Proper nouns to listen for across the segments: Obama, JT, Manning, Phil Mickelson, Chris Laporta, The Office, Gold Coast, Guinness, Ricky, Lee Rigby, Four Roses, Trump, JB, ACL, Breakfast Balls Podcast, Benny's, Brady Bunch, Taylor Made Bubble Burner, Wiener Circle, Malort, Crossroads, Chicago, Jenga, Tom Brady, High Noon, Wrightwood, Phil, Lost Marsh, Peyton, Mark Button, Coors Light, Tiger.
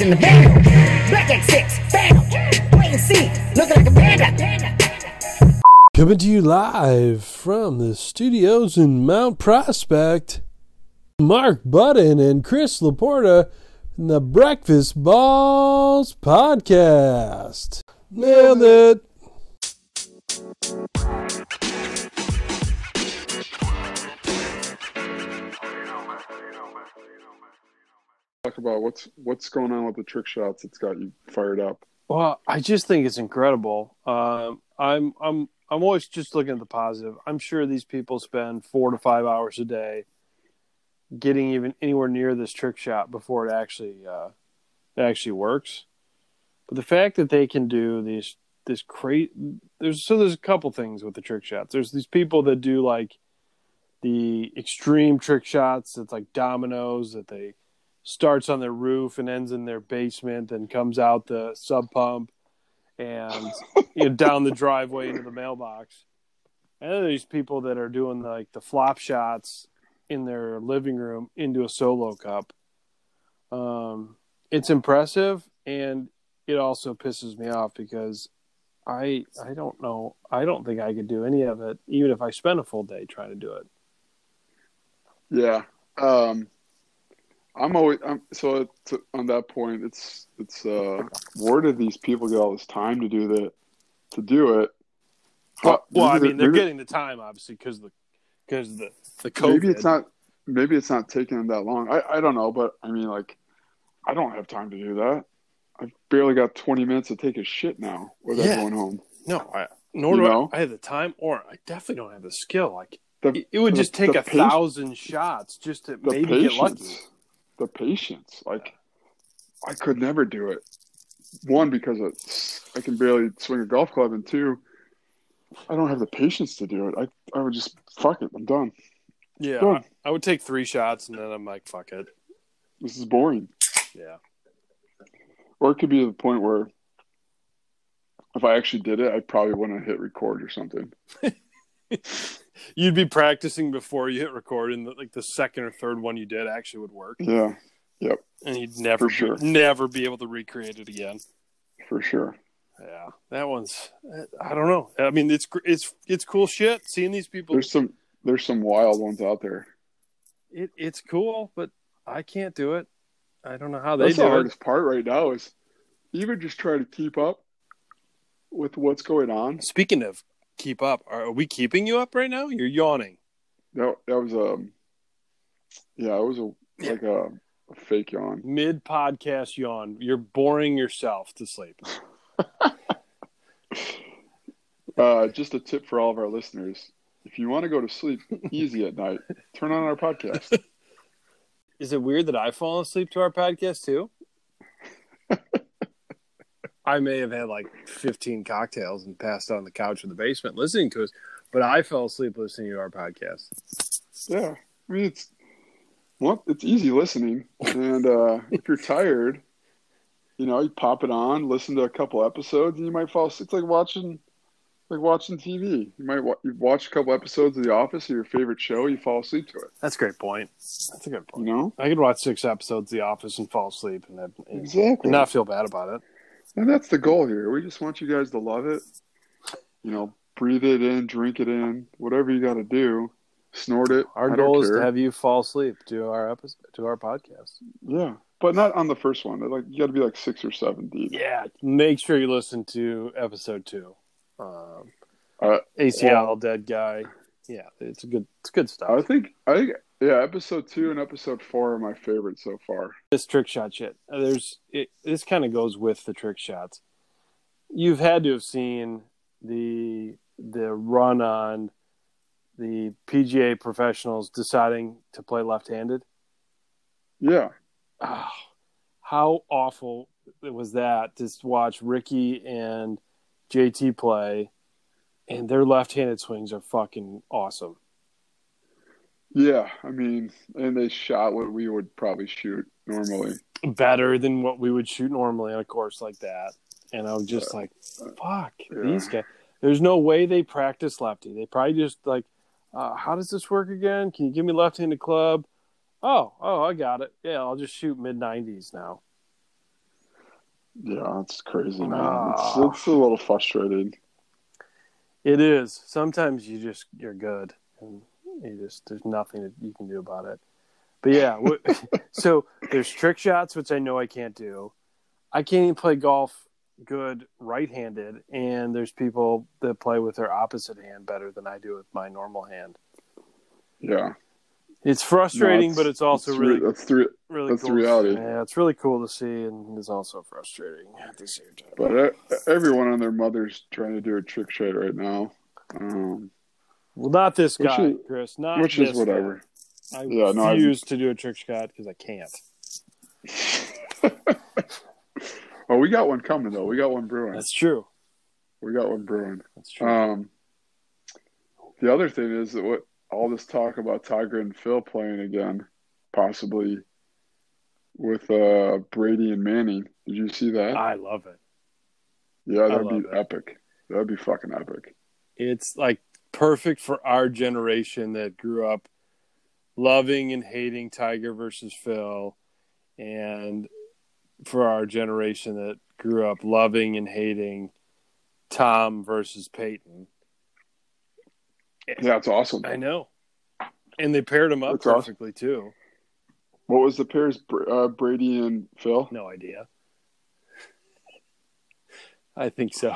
In the band, blackjack six, bam, wait and see, looking like a bandit. Coming to you live from the studios in Mount Prospect, Mark Button and Chris Laporta in the Breakfast Balls Podcast. Nailed it. Talk about what's going on with the trick shots that's got you fired up. Well, I just think it's incredible. I'm always just looking at the positive. I'm sure these people spend 4 to 5 hours a day getting even anywhere near this trick shot before it actually works. But the fact that they can do this crazy, there's a couple things with the trick shots. There's these people that do like the extreme trick shots. It's like dominoes that they starts on their roof and ends in their basement and comes out the sub pump and down the driveway into the mailbox. And then there's people that are doing like the flop shots in their living room into a solo cup. It's impressive, and it also pisses me off because I don't know. I don't think I could do any of it, even if I spent a full day trying to do it. Yeah. On that point, it's where did these people get all this time to do that? To do it? They're getting the time obviously because the COVID. Maybe it's not taking them that long. I don't know, but I mean, like, I don't have time to do that. I've barely got 20 minutes to take a shit now without going home. No, I have the time, or I definitely don't have the skill. Like it would just take 1,000 shots just to maybe get lucky. The patience, like, I could never do it. One, because I can barely swing a golf club, and two, I don't have the patience to do it. I would just, fuck it, I'm done. Yeah, done. I would take 3 shots, and then I'm like, fuck it. This is boring. Yeah. Or it could be to the point where if I actually did it, I probably wouldn't have hit record or something. You'd be practicing before you hit record, and the second or third one you did actually would work. Yeah. Yep. And you'd never be able to recreate it again. For sure. Yeah. That one's, I don't know. I mean, it's cool shit seeing these people. There's some wild ones out there. It's cool, but I can't do it. I don't know how they do it. That's the hardest part right now is even just trying to keep up with what's going on. Speaking of keep up, are we keeping you up right now? You're yawning. No, that was a fake yawn, mid podcast yawn. You're boring yourself to sleep. Just a tip for all of our listeners: if you want to go to sleep easy at night, turn on our podcast. Is it weird that I've fallen asleep to our podcast too? I may have had like 15 cocktails and passed out on the couch in the basement listening to us, but I fell asleep listening to our podcast. Yeah. I mean, it's easy listening. And if you're tired, you pop it on, listen to a couple episodes, and you might fall asleep. It's like watching TV. You might watch a couple episodes of The Office or your favorite show, you fall asleep to it. That's a great point. That's a good point. I could watch 6 episodes of The Office and fall asleep and not feel bad about it. And that's the goal here. We just want you guys to love it. Breathe it in, drink it in, whatever you got to do. Snort it. Our goal is to have you fall asleep to our episode, to our podcast. Yeah, but not on the first one. Like, you got to be like 6 or 7 deep. Yeah, make sure you listen to episode 2. ACL dead guy. Yeah, it's good stuff. I think yeah, episode 2 and episode 4 are my favorites so far. This trick shot shit. This kind of goes with the trick shots. You've had to have seen the run on the PGA professionals deciding to play left-handed. Yeah. Oh, how awful was that to watch Ricky and JT play, and their left-handed swings are fucking awesome. Yeah, I mean, and they shot what we would probably shoot normally. Better than what we would shoot normally on a course like that. And I was just like, fuck, these guys. There's no way they practice lefty. They probably just like, how does this work again? Can you give me left-handed club? Oh, I got it. Yeah, I'll just shoot mid-90s now. Yeah, it's crazy, man. It's a little frustrating. It is. Sometimes you're good. And there's nothing that you can do about it. But yeah, so there's trick shots, which I know I can't do. I can't even play golf good right-handed, and there's people that play with their opposite hand better than I do with my normal hand. Yeah. It's frustrating, but it's also really cool. The reality. Yeah, it's really cool to see, and it's also frustrating at the same time. But everyone and their mother's trying to do a trick shot right now. Well, not this guy, Chris. Not which this is whatever. Guy. I refuse to do a trick shot because I can't. Oh, we got one coming though. We got one brewing. That's true. The other thing is that all this talk about Tiger and Phil playing again, possibly with Brady and Manning. Did you see that? I love it. Yeah, that'd be epic. That'd be fucking epic. It's like perfect for our generation that grew up loving and hating Tiger versus Phil, and for our generation that grew up loving and hating Tom versus Peyton. Yeah, it's awesome. I know. And they paired them up perfectly, too. What was the pairs, Brady and Phil? No idea. I think so.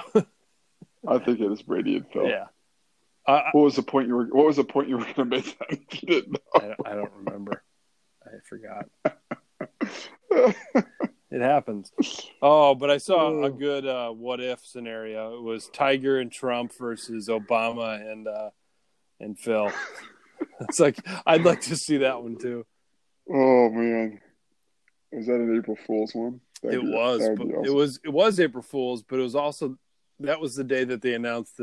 I think it is Brady and Phil. Yeah. What was the point you were going to make that if you didn't know? I don't remember. I forgot. It happens. Oh, but I saw a good what-if scenario. It was Tiger and Trump versus Obama and Phil. It's like, I'd like to see that one too. Oh man, was that an April Fool's one? Awesome. It was April Fool's, but it was also that was the day that they announced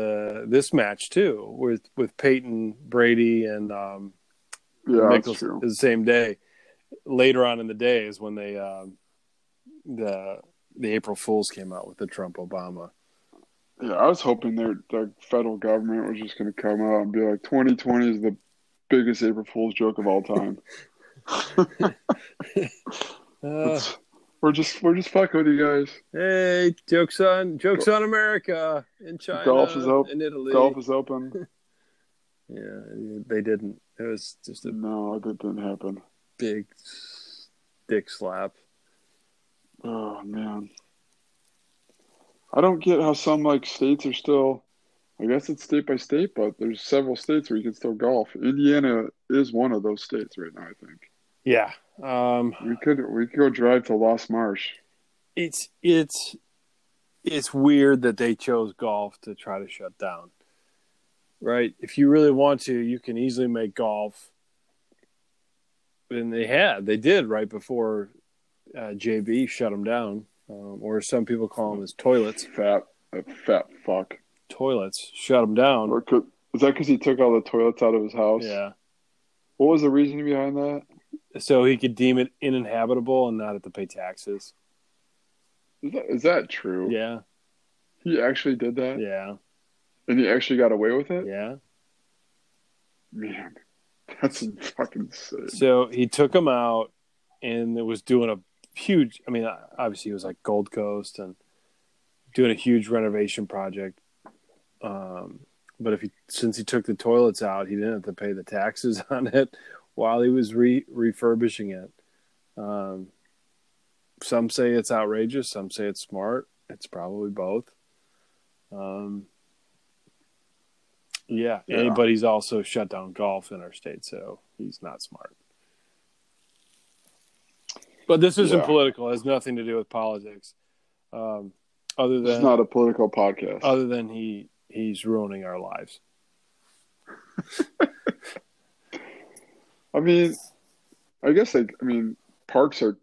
this match too with Peyton, Brady, and Mickelson. The same day. Later on in the day is when they the April Fool's came out with the Trump Obama. Yeah, I was hoping the federal government was just going to come out and be like, 2020 is the biggest April Fool's joke of all time. We're just fucking with you guys. Hey, jokes on America in China. Golf is open. In Italy. Golf is open. Yeah, they didn't. It was just no, that didn't happen. Big dick slap. Oh man. I don't get how some states are still, I guess it's state by state, but there's several states where you can still golf. Indiana is one of those states right now, I think. Yeah. We could go drive to Lost Marsh. It's weird that they chose golf to try to shut down. Right? If you really want to, you can easily make golf. And they did right before JB shut them down. Or some people call them as toilets. Fat fuck. Toilets shut them down. Or was that because he took all the toilets out of his house? Yeah. What was the reasoning behind that? So he could deem it uninhabitable and not have to pay taxes. Is that true? Yeah. He actually did that? Yeah. And he actually got away with it? Yeah. Man. That's fucking insane. So he took him out, and it was doing a huge. I mean, obviously, it was like Gold Coast and doing a huge renovation project. But since he took the toilets out, he didn't have to pay the taxes on it while he was refurbishing it. Some say it's outrageous. Some say it's smart. It's probably both. Yeah, but he's also shut down golf in our state, so he's not smart. But this isn't political. It has nothing to do with politics. It's not a political podcast. Other than he's ruining our lives. I mean, I guess parks are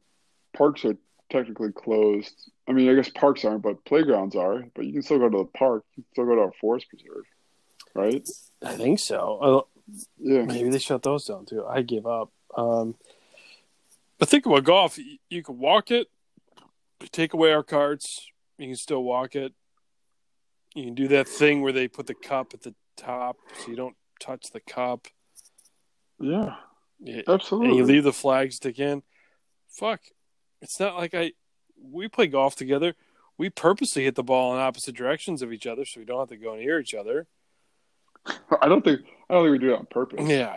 technically closed. I mean, I guess parks aren't, but playgrounds are. But you can still go to the park. You can still go to a forest preserve. Right? I think so. Yeah. Maybe they shut those down too. I give up. But think about golf. You can walk it. Take away our carts. You can still walk it. You can do that thing where they put the cup at the top so you don't touch the cup. Yeah. Absolutely. And you leave the flag stick in. Fuck. It's not like we play golf together. We purposely hit the ball in opposite directions of each other so we don't have to go near each other. I don't think we do it on purpose. Yeah,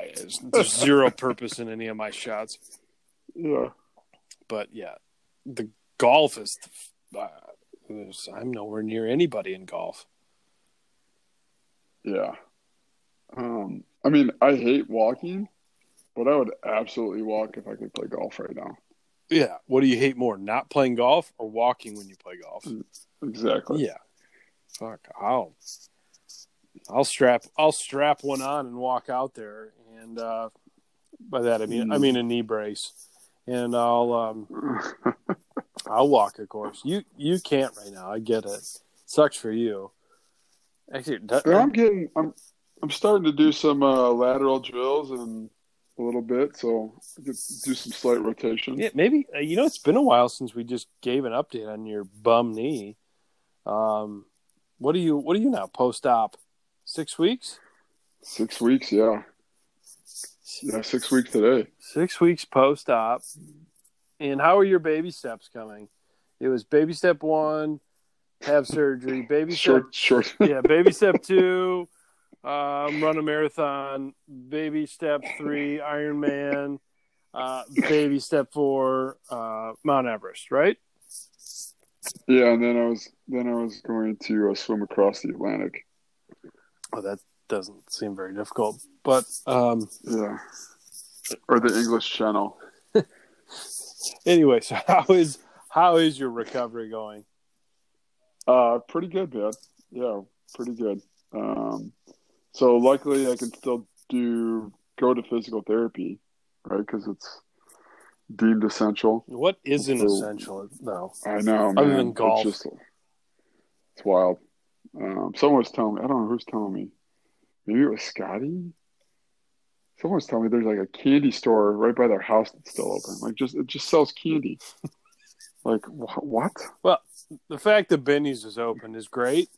there's zero purpose in any of my shots. Yeah. But yeah, the golf is I'm nowhere near anybody in golf. Yeah. I mean, I hate walking, but I would absolutely walk if I could play golf right now. Yeah. What do you hate more, not playing golf or walking when you play golf? Exactly. Yeah. Fuck. I'll strap one on and walk out there, and by that I mean a knee brace, and I'll walk, of course. You can't right now. I get it. Sucks for you. Actually, I'm starting to do some lateral drills and a little bit, so I get to do some slight rotation. Yeah, maybe it's been a while since we just gave an update on your bum knee. What are you now post-op? 6 weeks? 6 weeks, yeah. Yeah, 6 weeks today. 6 weeks post-op. And how are your baby steps coming? It was baby step 1, have surgery. Baby step. Yeah, baby step 2, run a marathon. Baby step 3, Ironman. Baby step 4, Mount Everest. Right? Yeah, and then I was going to swim across the Atlantic. Oh, that doesn't seem very difficult, but yeah, or the English Channel. Anyway, so how is your recovery going? Pretty good, man. Yeah, pretty good. So luckily, I can still go to physical therapy, right? Because it's deemed essential. What isn't essential? No, I know. Man. Other than golf, it's wild. Someone was telling me, I don't know who's telling me, maybe it was Scotty. Someone was telling me there's like a candy store right by their house that's still open. Like it just sells candy. Like what? Well, the fact that Benny's is open is great,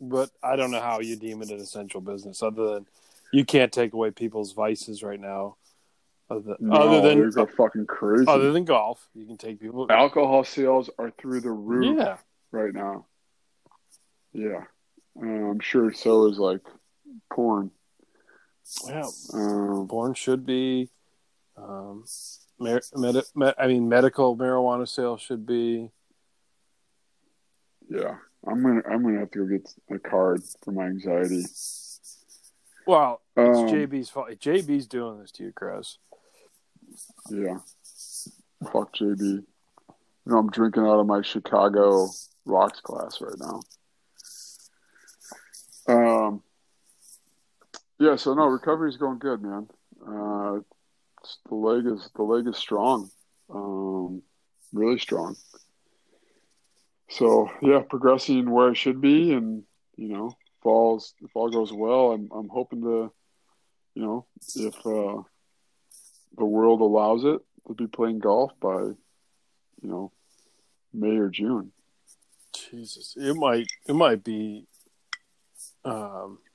but I don't know how you deem it an essential business other than you can't take away people's vices right now. Other than fucking crazy. Other than golf, you can take people. Alcohol sales are through the roof right now. Yeah. I'm sure so is like porn. Yeah, porn should be. Medical marijuana sales should be. Yeah, I'm gonna have to go get a card for my anxiety. Well, it's JB's fault. JB's doing this to you, Chris. Yeah. Fuck JB. You know, I'm drinking out of my Chicago rocks glass right now. Yeah, so no, recovery's going good, man. The leg is strong, really strong. So yeah, progressing where I should be, and if all goes well, I'm hoping to, if the world allows it, to be playing golf by, May or June. Jesus, it might be.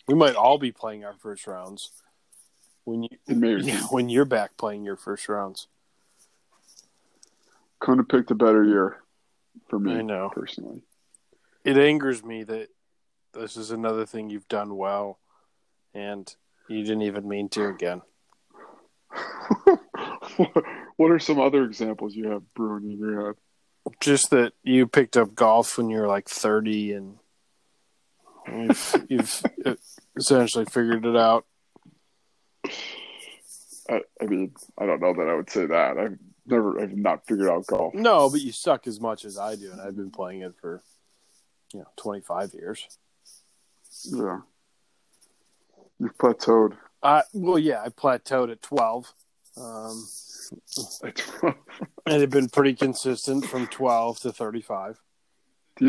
We might all be playing our first rounds when you're back playing your first rounds. Couldn't have picked a better year for me. I know. Personally, it angers me that this is another thing you've done well, and you didn't even mean to again. What are some other examples you have brewing in your head? Just that you picked up golf when you were like 30 and. You've essentially figured it out. I mean, I don't know that I would say that. I've not figured out golf. No, but you suck as much as I do, and I've been playing it for, 25 years. Yeah. You've plateaued. I plateaued at 12. At 12. And it's been pretty consistent from 12 to 35. Do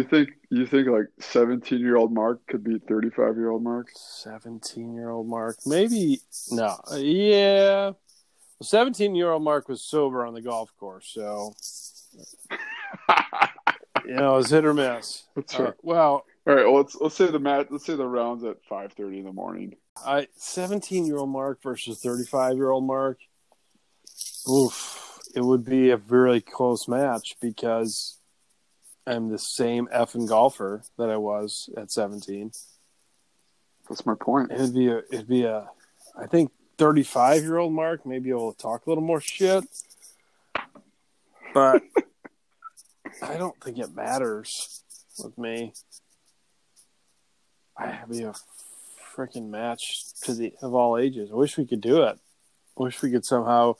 you think like 17-year-old Mark could beat 35-year-old Mark? 17-year-old Mark, maybe no. Yeah, 17-year-old Mark was sober on the golf course, so you know it was hit or miss. That's right. Well, all right. Well, let's say the match. Let's say the round's at 5:30 in the morning. 17-year-old Mark versus 35-year-old Mark. Oof! It would be a very close match because I'm the same effing golfer that I was at 17. That's my point. It'd be a. I think 35-year-old Mark may be able to talk a little more shit, but I don't think it matters with me. I'd be a freaking match of all ages. I wish we could do it. I wish we could somehow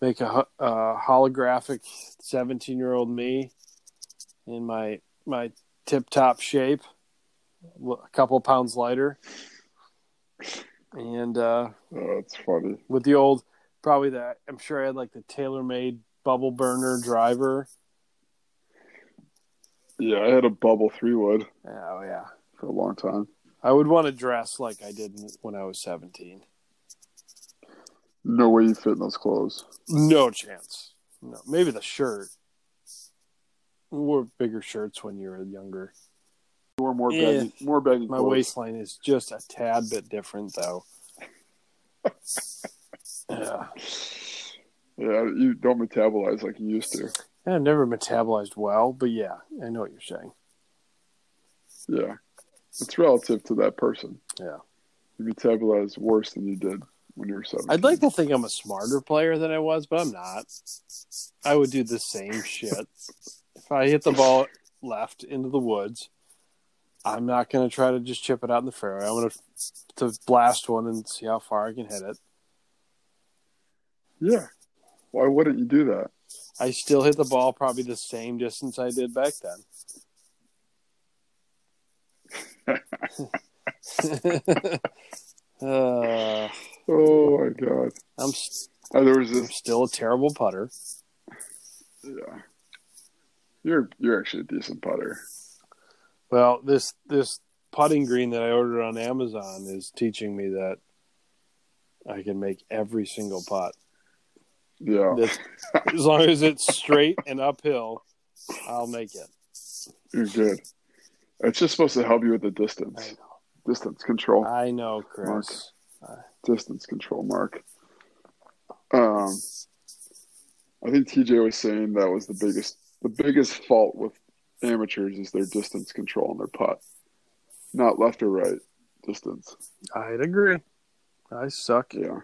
make a holographic 17-year-old me. In my tip-top shape, a couple pounds lighter, and oh, that's funny. With the old, probably that I'm sure I had like the Taylor Made Bubble Burner driver. Yeah, I had a Bubble 3-wood. Oh yeah, for a long time. I would want to dress like I did when I was 17. No way you fit in those clothes. No chance. No, maybe the shirt. We wore bigger shirts when you were younger. You wore more baggy. More baggy. My clothes. Waistline is just a tad bit different, though. Yeah, you don't metabolize like you used to. I've never metabolized well, but yeah, I know what you're saying. Yeah, it's relative to that person. Yeah, you metabolize worse than you did when you were 17. I'd like to think I'm a smarter player than I was, but I'm not. I would do the same shit. If I hit the ball left into the woods, I'm not going to try to just chip it out in the fairway. I'm going to blast one and see how far I can hit it. Yeah. Why wouldn't you do that? I still hit the ball probably the same distance I did back then. Oh, my God. I'm still a terrible putter. Yeah. You're actually a decent putter. Well, this putting green that I ordered on Amazon is teaching me that I can make every single putt. Yeah. As long as it's straight and uphill, I'll make it. You're good. It's just supposed to help you with the distance. I know. Distance control. I know, Chris. Mark. Distance control, Mark. I think TJ was saying that was the biggest fault with amateurs is their distance control on their putt. Not left or right distance. I'd agree. I suck. Yeah.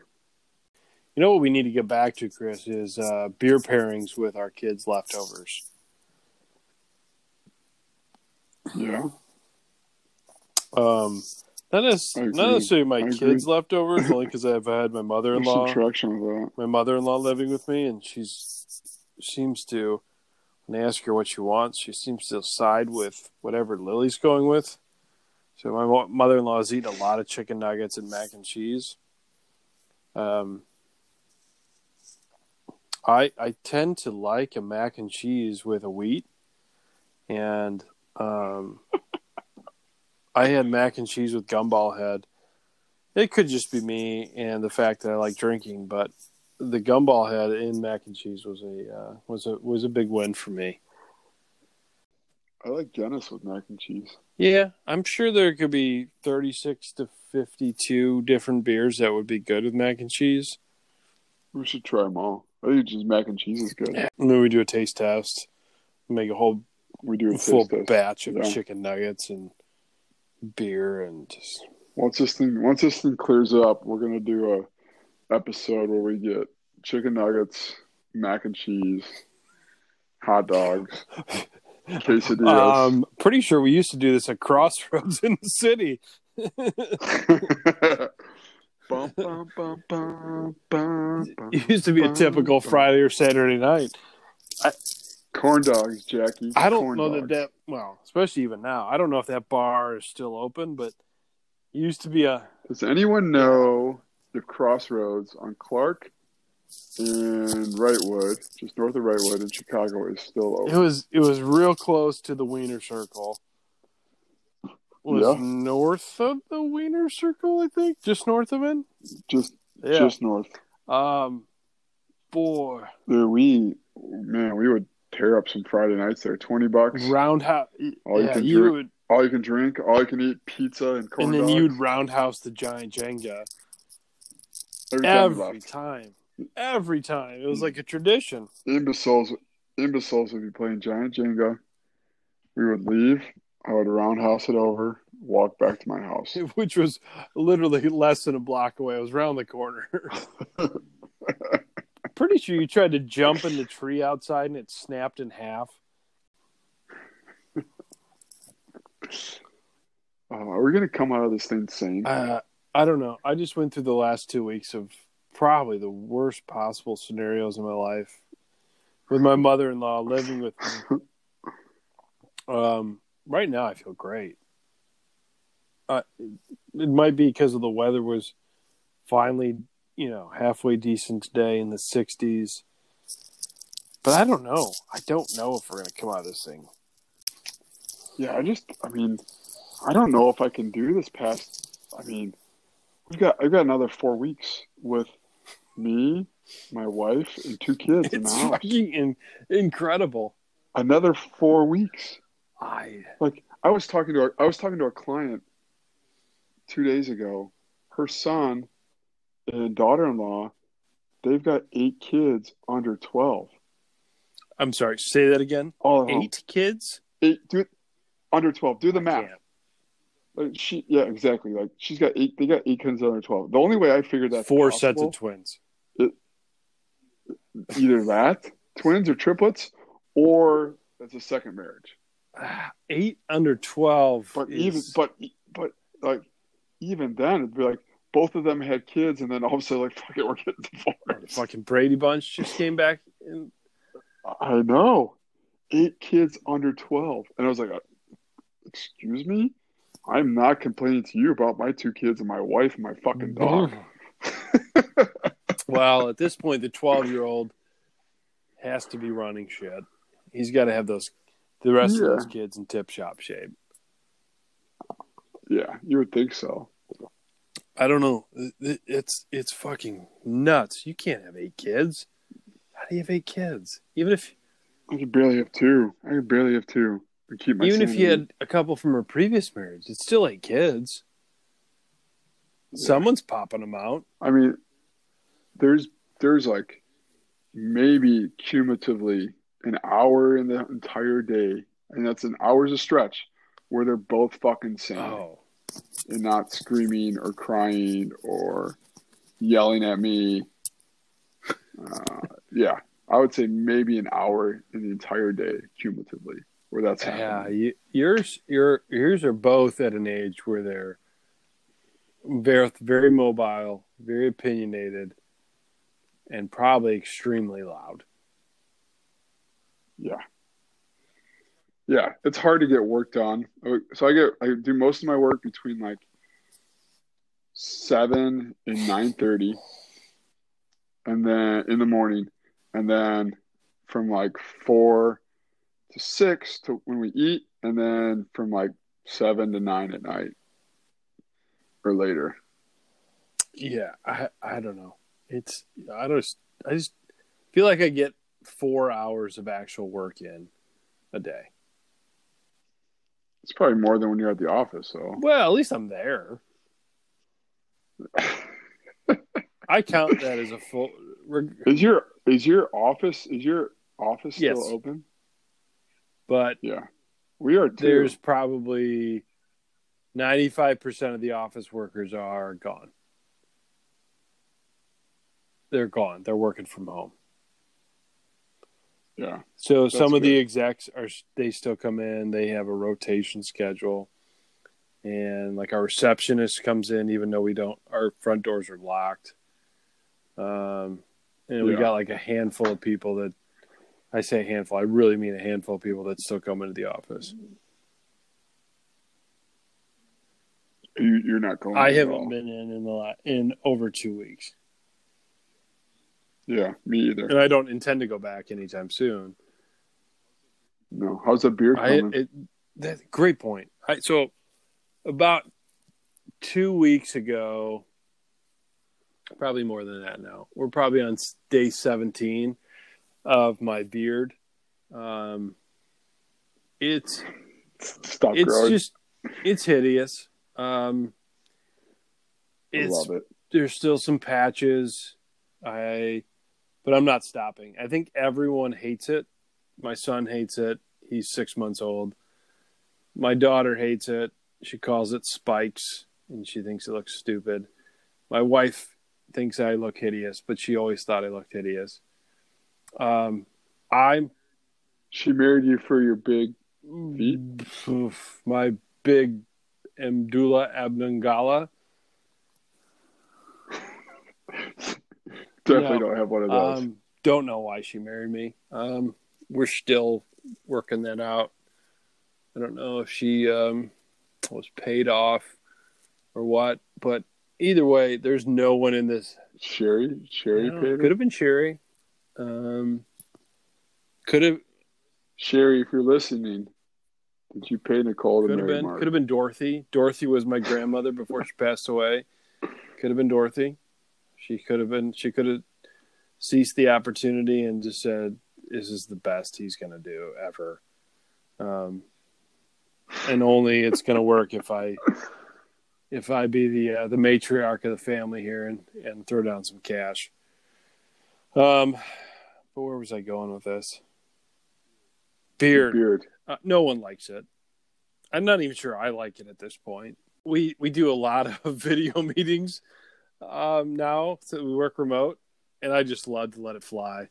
You know what we need to get back to, Chris, is beer pairings with our kids' leftovers. Yeah. Not necessarily my kids' leftovers, only because I've had my mother-in-law. There's some traction with that. My mother-in-law living with me, and she seems to... And I ask her what she wants. She seems to side with whatever Lily's going with. So my mother-in-law has eaten a lot of chicken nuggets and mac and cheese. I tend to like a mac and cheese with a wheat. And I had mac and cheese with Gumball Head. It could just be me and the fact that I like drinking, but... The Gumball Head in mac and cheese was a big win for me. I like Guinness with mac and cheese. Yeah, I'm sure there could be 36 to 52 different beers that would be good with mac and cheese. We should try them all. I think just mac and cheese is good. And then we do a taste test, make a full batch of chicken nuggets and beer, and just... once this thing clears up, we're gonna do a episode where we get chicken nuggets, mac and cheese, hot dogs, quesadillas. Pretty sure we used to do this at Crossroads in the city. Bum, bum, bum, bum, bum, it used to be a typical Friday or Saturday night. Corn dogs, Jackie. I don't know that. Well, especially even now, I don't know if that bar is still open, but it used to be a... Does anyone know... The Crossroads on Clark and Wrightwood, just north of Wrightwood in Chicago, is still open. It was real close to the Wiener Circle. North of the Wiener Circle, I think. Just north of it? Just north. Boy. Dude, we would tear up some Friday nights there. $20. Roundhouse. All you can drink, all you can eat, pizza and corn dogs. And then you'd roundhouse the giant Jenga. Every time. Every time. It was like a tradition. Imbeciles would be playing giant Jenga. We would leave. I would roundhouse it over, walk back to my house. Which was literally less than a block away. I was around the corner. Pretty sure you tried to jump in the tree outside and it snapped in half. Are we going to come out of this thing sane? I don't know. I just went through the last 2 weeks of probably the worst possible scenarios in my life. With my mother-in-law living with me. Right now, I feel great. It might be because of the weather was finally, halfway decent today in the 60s. But I don't know. I don't know if we're going to come out of this thing. Yeah, I don't know if I can do this past. I've got another 4 weeks with me, my wife, and two kids. It's fucking incredible. Another 4 weeks. I was talking to a client 2 days ago. Her son and daughter-in-law, they've got 8 kids under 12. I'm sorry, say that again. 8 kids? 8 under 12. Do the math. Exactly. Like she's got 8. They got 8 kids under 12. The only way I figured that four possible, sets of twins. Either that twins or triplets, or that's a second marriage. 8 under 12. Even then, it'd be like both of them had kids, and then all of a sudden, fuck it, we're getting divorced. Fucking Brady Bunch just came back. I know. 8 kids under 12. And I was like, excuse me? I'm not complaining to you about my 2 kids and my wife and my fucking dog. Well, at this point, the 12-year-old has to be running shit. He's got to have the rest of those kids in tip-top shape. Yeah, you would think so. I don't know. It's fucking nuts. You can't have 8 kids. How do you have 8 kids? I could barely have 2. And keep my sanity. If you had a couple from her previous marriage, it's still 8 kids. Yeah. Someone's popping them out. There's like maybe cumulatively an hour in the entire day, and that's an hour's a stretch, where they're both fucking sane and not screaming or crying or yelling at me. Yeah, I would say maybe an hour in the entire day cumulatively where that's happening. Yeah, yours are both at an age where they're very, very mobile, very opinionated, and probably extremely loud. Yeah. Yeah, it's hard to get work done. So I do most of my work between 7 and 9:30, and then in the morning, and then from 4 to 6 to when we eat, and then from 7 to 9 at night or later. Yeah, I don't know. I just feel like I get 4 hours of actual work in a day. It's probably more than when you're at the office, though. Well, at least I'm there. I count that as a full. Is your office still open? But yeah, we are too. There's probably 95% of the office workers are gone. They're gone. They're working from home. Yeah. So some of the execs they still come in. They have a rotation schedule, and our receptionist comes in, even though we don't. Our front doors are locked. And we got a handful of people that, I say handful, I really mean a handful of people that still come into the office. You're not going. I haven't been in over 2 weeks. Yeah, me either. And I don't intend to go back anytime soon. No. How's the beer coming? Great point. So about 2 weeks ago, probably more than that now, we're probably on day 17 of my beard. It's hideous. I love it. There's still some patches. But I'm not stopping. I think everyone hates it. My son hates it. He's 6 months old. My daughter hates it. She calls it spikes, and she thinks it looks stupid. My wife thinks I look hideous, but she always thought I looked hideous. She married you for your big feet? My big Amdullah Abnangala. Definitely don't have one of those. Don't know why she married me. We're still working that out. I don't know if she was paid off or what, but either way, there's no one in this. Sherry paid her? Could have been Sherry. Could have. Sherry, if you're listening, did you pay Nicole to marry Mark? Could have been Dorothy. Dorothy was my grandmother before she passed away. Could have been Dorothy. She could have seized the opportunity and just said, "This is the best he's going to do ever, and only it's going to work if I be the matriarch of the family here and throw down some cash." But where was I going with this? Beard. No one likes it. I'm not even sure I like it at this point. We do a lot of video meetings. Now that we work remote, and I just love to let it fly.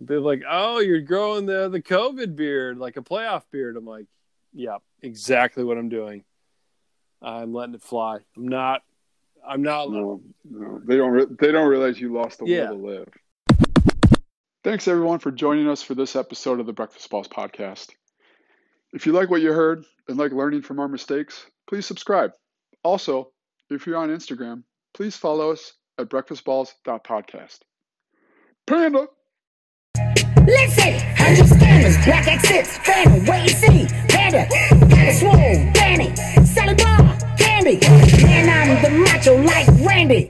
They're like, "Oh, you're growing the COVID beard, like a playoff beard." I'm like, "Yeah, exactly what I'm doing. I'm letting it fly. I'm not." No, they don't realize you lost the will to live. Thanks everyone for joining us for this episode of the Breakfast Balls Podcast. If you like what you heard and like learning from our mistakes, please subscribe. Also, if you're on Instagram, please follow us at breakfastballs.podcast. Panda! Listen, hundred scammers, black exits, family, wait and see, panda, got a swoon, Danny, salad bar, candy, man, I'm the macho like Randy.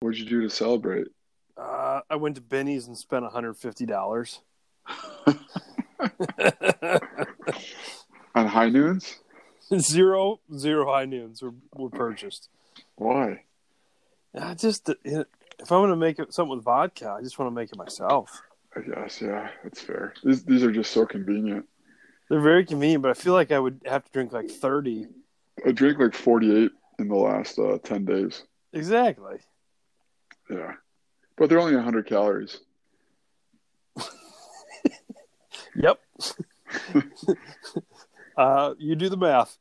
What'd you do to celebrate? I went to Benny's and spent $150. On High Noons? Zero High Noons were purchased. Why? I just, if I'm going to make it something with vodka, I just want to make it myself. I guess, yeah, that's fair. These are just so convenient. They're very convenient, but I feel like I would have to drink like 30. I drank like 48 in the last 10 days. Exactly. Yeah. But they're only 100 calories. Yep. You do the math.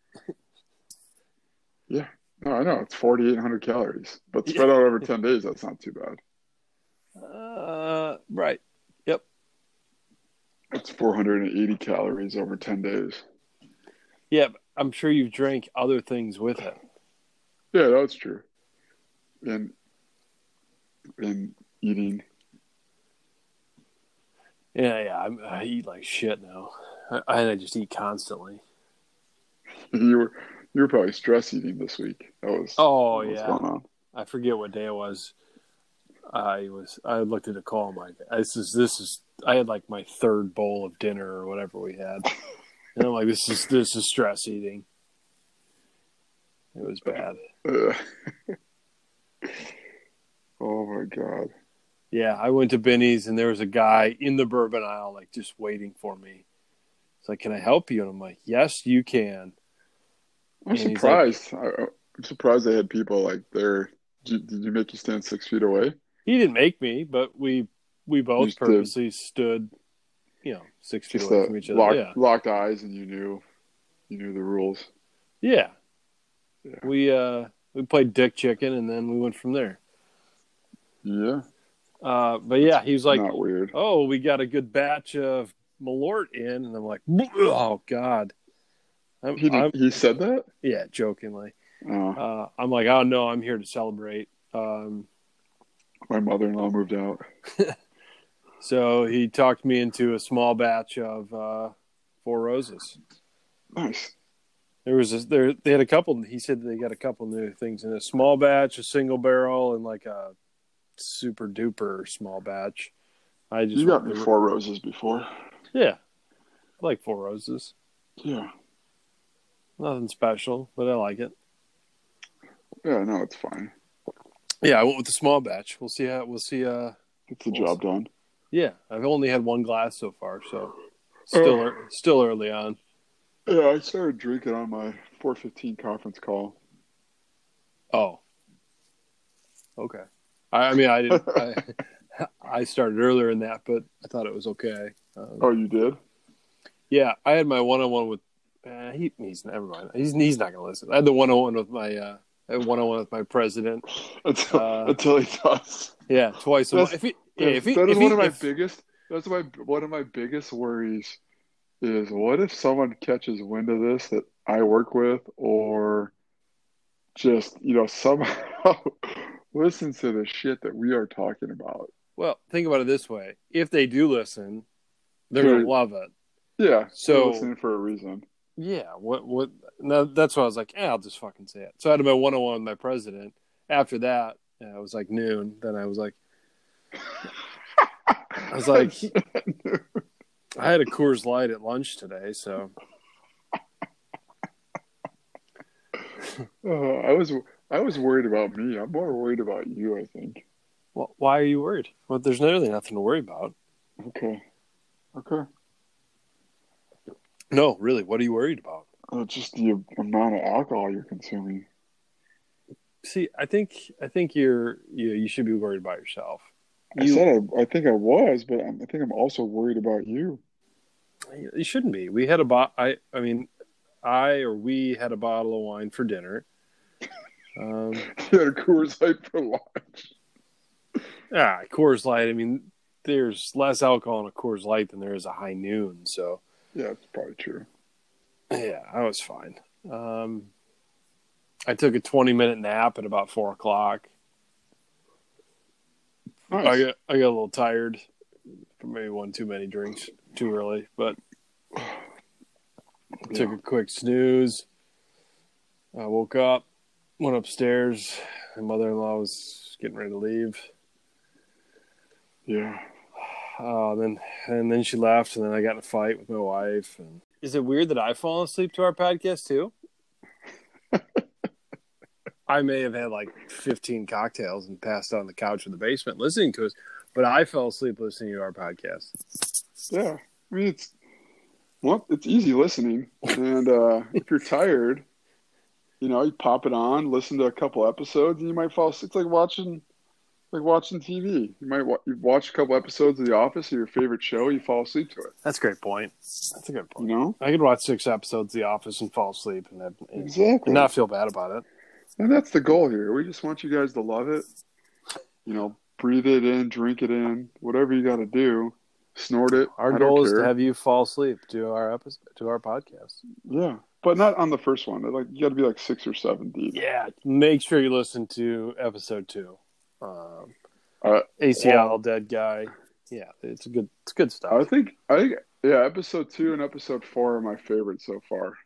Yeah. No, I know. It's 4,800 calories. But spread out over 10 days, that's not too bad. Right. Yep. That's 480 calories over 10 days. Yeah, but I'm sure you've drank other things with it. Yeah, that's true. And eating. Yeah, I eat like shit now. I just eat constantly. You were probably stress eating this week. I forget what day it was. I looked at a call. I had like my third bowl of dinner or whatever we had, and I'm like, this is stress eating. It was bad. Oh my God. Yeah, I went to Benny's and there was a guy in the bourbon aisle, like just waiting for me. It's like, "Can I help you?" And I'm like, "Yes, you can." I'm surprised. I'm surprised they had people like there. Did you make you stand 6 feet away? He didn't make me, but we both purposely stood, 6 feet away from each other. Locked eyes, and you knew the rules. Yeah. We played Dick Chicken, and then we went from there. Yeah. But yeah, he was like, "Not weird. Oh, we got a good batch of Malort in." And I'm like, "Oh, God." He said that? Yeah, jokingly. Oh. I'm like, oh no, I'm here to celebrate. My mother-in-law moved out. So he talked me into a small batch of Four Roses. Nice. They had a couple. He said they got a couple new things in a small batch, a single barrel, and like a super duper small batch. You got me Four Roses before. Yeah, I like Four Roses. Yeah. Nothing special, but I like it. Yeah, no, it's fine. Yeah, I went with the small batch. We'll see. It's the job done. Yeah, I've only had one glass so far, so still early on. Yeah, I started drinking on my 4:15 conference call. Oh. Okay. I mean, I didn't. I started earlier in that, but I thought it was okay. Oh, you did? Yeah, I had my one-on-one with. He's never mind. He's not gonna listen. I had the one-on-one with my president until he does. Yeah, twice a month. That's one of my biggest worries. Is what if someone catches wind of this that I work with, or just somehow listens to the shit that we are talking about? Well, think about it this way: if they do listen, they're gonna love it. Yeah. So listening for a reason. Yeah. What? No, that's why I was like, I'll just fucking say it. So I had my one-on-one with my president. After that, it was like noon. Then I was like, I had a Coors Light at lunch today, so. I was worried about me. I'm more worried about you, I think. Well, why are you worried? Well, there's really nothing to worry about. Okay. No, really, what are you worried about? Just the amount of alcohol you're consuming. See, I think you should be worried about yourself. I think I'm also worried about you. You shouldn't be. We had we had a bottle of wine for dinner. You had a Coors Light for lunch. Ah, Coors Light. I mean, there's less alcohol in a Coors Light than there is a High Noon. So yeah, that's probably true. Yeah, I was fine. I took a 20-minute nap at about 4:00. Nice. I got a little tired from maybe one too many drinks too early, but took a quick snooze. I woke up, went upstairs. My mother-in-law was getting ready to leave. Yeah. Then she left, and then I got in a fight with my wife. And... Is it weird that I've fallen asleep to our podcast too? I may have had like 15 cocktails and passed out on the couch in the basement listening to us, but I fell asleep listening to our podcast. Yeah. I mean, it's easy listening. And if you're tired, you pop it on, listen to a couple episodes, and you might fall asleep. It's like watching TV. You might watch a couple episodes of The Office or your favorite show, you fall asleep to it. That's a great point. I could watch 6 episodes of The Office and fall asleep and not feel bad about it. And that's the goal here. We just want you guys to love it. Breathe it in, drink it in, whatever you got to do. Snort it. Our goal is to have you fall asleep to our episode, to our podcast. Yeah, but not on the first one. You got to be 6 or 7 deep. Yeah, make sure you listen to episode 2. ACL Dead Guy. Yeah, it's good stuff. I think episode 2 and episode 4 are my favorites so far.